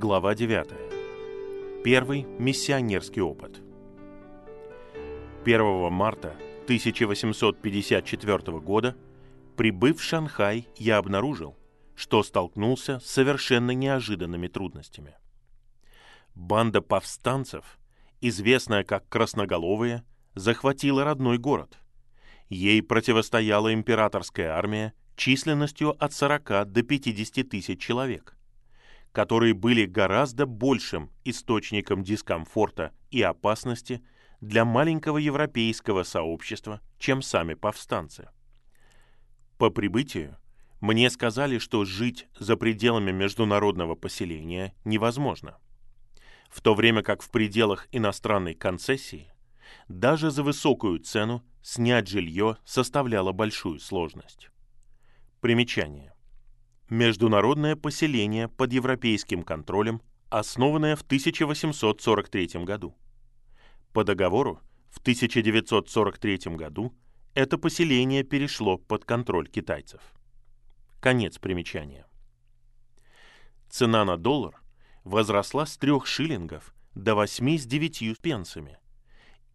Глава 9. Первый миссионерский опыт. 1 марта 1854 года, прибыв в Шанхай, я обнаружил, что столкнулся с совершенно неожиданными трудностями. Банда повстанцев, известная как Красноголовые, захватила родной город. Ей противостояла императорская армия численностью от 40 до 50 тысяч человек, которые были гораздо большим источником дискомфорта и опасности для маленького европейского сообщества, чем сами повстанцы. По прибытию мне сказали, что жить за пределами международного поселения невозможно, в то время как в пределах иностранной концессии даже за высокую цену снять жилье составляло большую сложность. Примечание. Международное поселение под европейским контролем, основанное в 1843 году. По договору в 1943 году это поселение перешло под контроль китайцев. Конец примечания. Цена на доллар возросла с 3 шиллингов до 8 с 9 пенсами,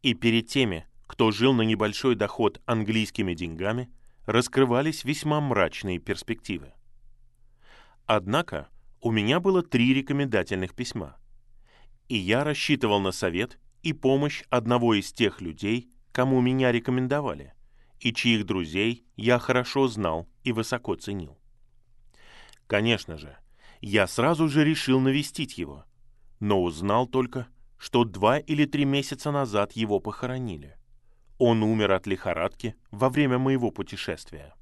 и перед теми, кто жил на небольшой доход английскими деньгами, раскрывались весьма мрачные перспективы. Однако у меня было 3 рекомендательных письма, и я рассчитывал на совет и помощь одного из тех людей, кому меня рекомендовали, и чьих друзей я хорошо знал и высоко ценил. Конечно же, я сразу же решил навестить его, но узнал только, что 2 или 3 месяца назад его похоронили. Он умер от лихорадки во время моего путешествия.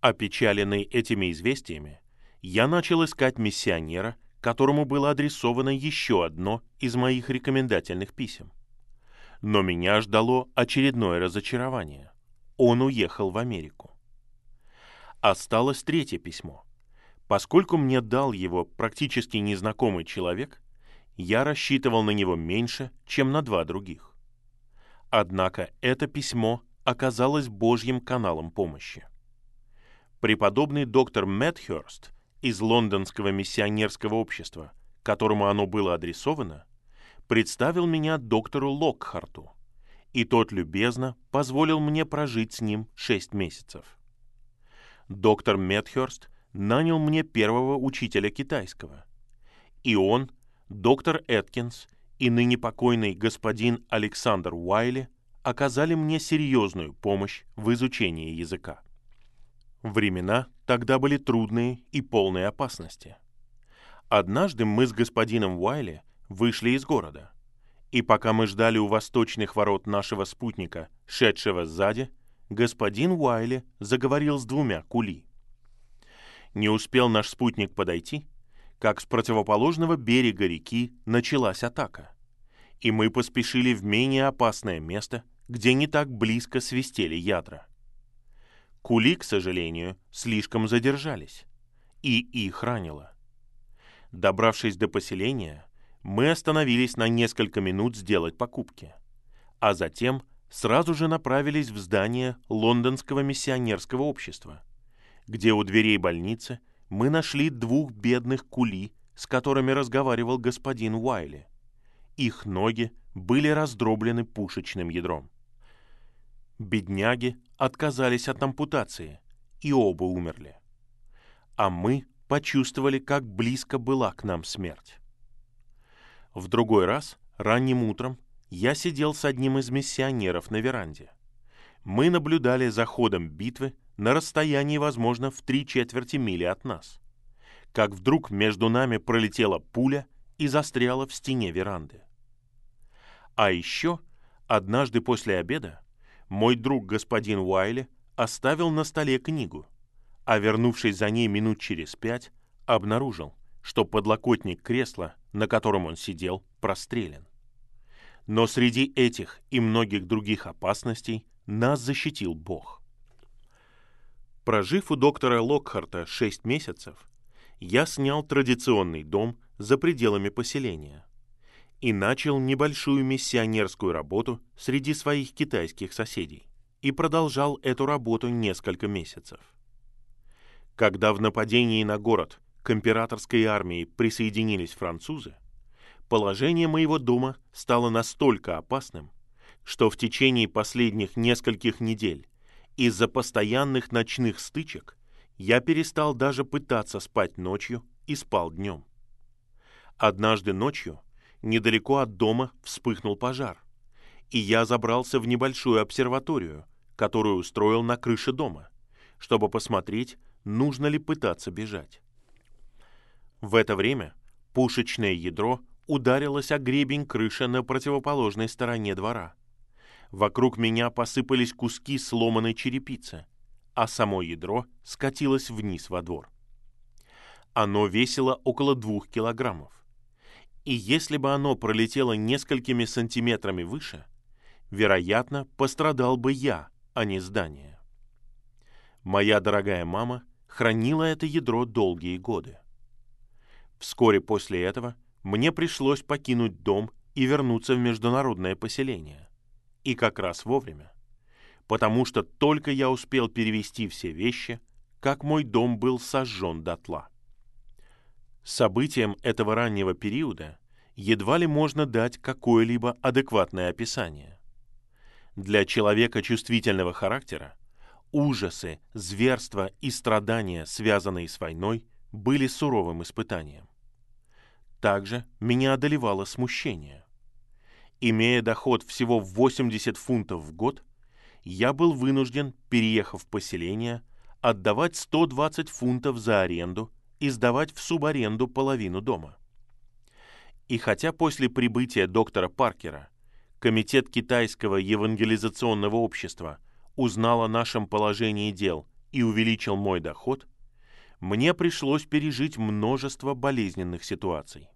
Опечаленный этими известиями, я начал искать миссионера, которому было адресовано еще одно из моих рекомендательных писем. Но меня ждало очередное разочарование. Он уехал в Америку. Осталось 3 письмо. Поскольку мне дал его практически незнакомый человек, я рассчитывал на него меньше, чем на 2 других. Однако это письмо оказалось Божьим каналом помощи. Преподобный доктор Медхёрст из Лондонского миссионерского общества, которому оно было адресовано, представил меня доктору Локхарту, и тот любезно позволил мне прожить с ним 6 месяцев. Доктор Медхёрст нанял мне первого учителя китайского, и он, доктор Эткинс и ныне покойный господин Александр Уайли, оказали мне серьезную помощь в изучении языка. Времена тогда были трудные и полные опасности. Однажды мы с господином Уайли вышли из города, и пока мы ждали у восточных ворот нашего спутника, шедшего сзади, господин Уайли заговорил с 2 кули. Не успел наш спутник подойти, как с противоположного берега реки началась атака, и мы поспешили в менее опасное место, где не так близко свистели ядра. Кули, к сожалению, слишком задержались, и их ранило. Добравшись до поселения, мы остановились на несколько минут сделать покупки, а затем сразу же направились в здание Лондонского миссионерского общества, где у дверей больницы мы нашли 2 бедных кули, с которыми разговаривал господин Уайли. Их ноги были раздроблены пушечным ядром. Бедняги отказались от ампутации, и оба умерли. А мы почувствовали, как близко была к нам смерть. В другой раз, ранним утром, я сидел с одним из миссионеров на веранде. Мы наблюдали за ходом битвы на расстоянии, возможно, в 3/4 мили от нас, как вдруг между нами пролетела пуля и застряла в стене веранды. А еще однажды после обеда мой друг господин Уайли оставил на столе книгу, а, вернувшись за ней минут через 5, обнаружил, что подлокотник кресла, на котором он сидел, прострелен. Но среди этих и многих других опасностей нас защитил Бог. Прожив у доктора Локхарта 6 месяцев, я снял традиционный дом за пределами поселения и начал небольшую миссионерскую работу среди своих китайских соседей и продолжал эту работу несколько месяцев. Когда в нападении на город к императорской армии присоединились французы, положение моего дома стало настолько опасным, что в течение последних нескольких недель из-за постоянных ночных стычек я перестал даже пытаться спать ночью и спал днем. Однажды ночью недалеко от дома вспыхнул пожар, и я забрался в небольшую обсерваторию, которую устроил на крыше дома, чтобы посмотреть, нужно ли пытаться бежать. В это время пушечное ядро ударилось о гребень крыши на противоположной стороне двора. Вокруг меня посыпались куски сломанной черепицы, а само ядро скатилось вниз во двор. Оно весило около 2 килограммов. И если бы оно пролетело несколькими сантиметрами выше, вероятно, пострадал бы я, а не здание. Моя дорогая мама хранила это ядро долгие годы. Вскоре после этого мне пришлось покинуть дом и вернуться в международное поселение. И как раз вовремя. Потому что только я успел перевести все вещи, как мой дом был сожжен дотла. Событиям этого раннего периода едва ли можно дать какое-либо адекватное описание. Для человека чувствительного характера ужасы, зверства и страдания, связанные с войной, были суровым испытанием. Также меня одолевало смущение. Имея доход всего 80 фунтов в год, я был вынужден, переехав в поселение, отдавать 120 фунтов за аренду и сдавать в субаренду половину дома. И хотя после прибытия доктора Паркера Комитет Китайского Евангелизационного Общества узнал о нашем положении дел и увеличил мой доход, мне пришлось пережить множество болезненных ситуаций.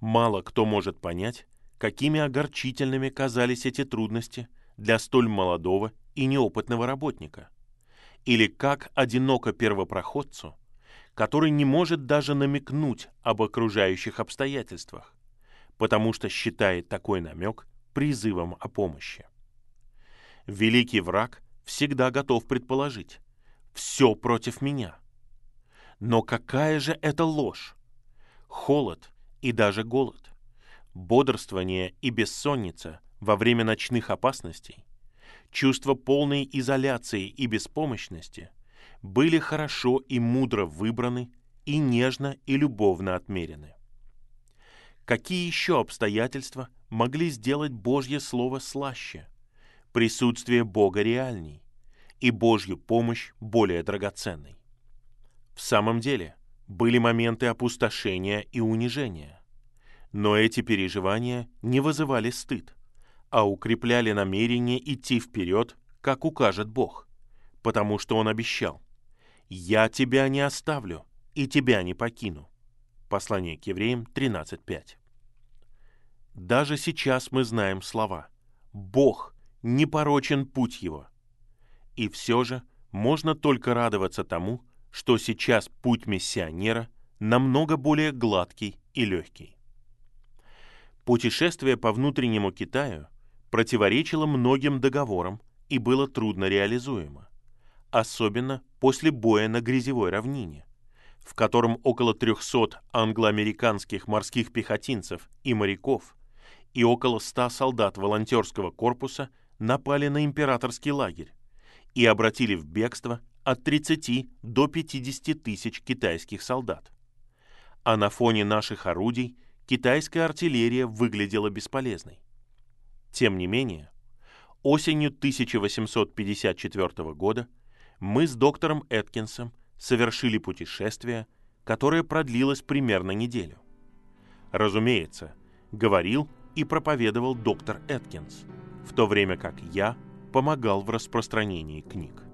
Мало кто может понять, какими огорчительными казались эти трудности для столь молодого и неопытного работника, или как одиноко первопроходцу, который не может даже намекнуть об окружающих обстоятельствах, потому что считает такой намек призывом о помощи. Великий враг всегда готов предположить «все против меня». Но какая же это ложь? Холод и даже голод, бодрствование и бессонница во время ночных опасностей, чувство полной изоляции и беспомощности были хорошо и мудро выбраны и нежно и любовно отмерены. Какие еще обстоятельства могли сделать Божье Слово слаще, присутствие Бога реальней и Божью помощь более драгоценной? В самом деле, были моменты опустошения и унижения, но эти переживания не вызывали стыд, а укрепляли намерение идти вперед, как укажет Бог, потому что Он обещал: «Я тебя не оставлю и тебя не покину». Послание к Евреям 13:5. Даже сейчас мы знаем слова «Бог, непорочен путь Его». И все же можно только радоваться тому, что сейчас путь миссионера намного более гладкий и легкий. Путешествие по внутреннему Китаю противоречило многим договорам и было трудно реализуемо, особенно после боя на грязевой равнине, в котором около 300 англоамериканских морских пехотинцев и моряков и около 100 солдат волонтерского корпуса напали на императорский лагерь и обратили в бегство от 30 до 50 тысяч китайских солдат. А на фоне наших орудий китайская артиллерия выглядела бесполезной. Тем не менее, осенью 1854 года мы с доктором Эткинсом совершили путешествие, которое продлилось примерно неделю. Разумеется, говорил и проповедовал доктор Эткинс, в то время как я помогал в распространении книг.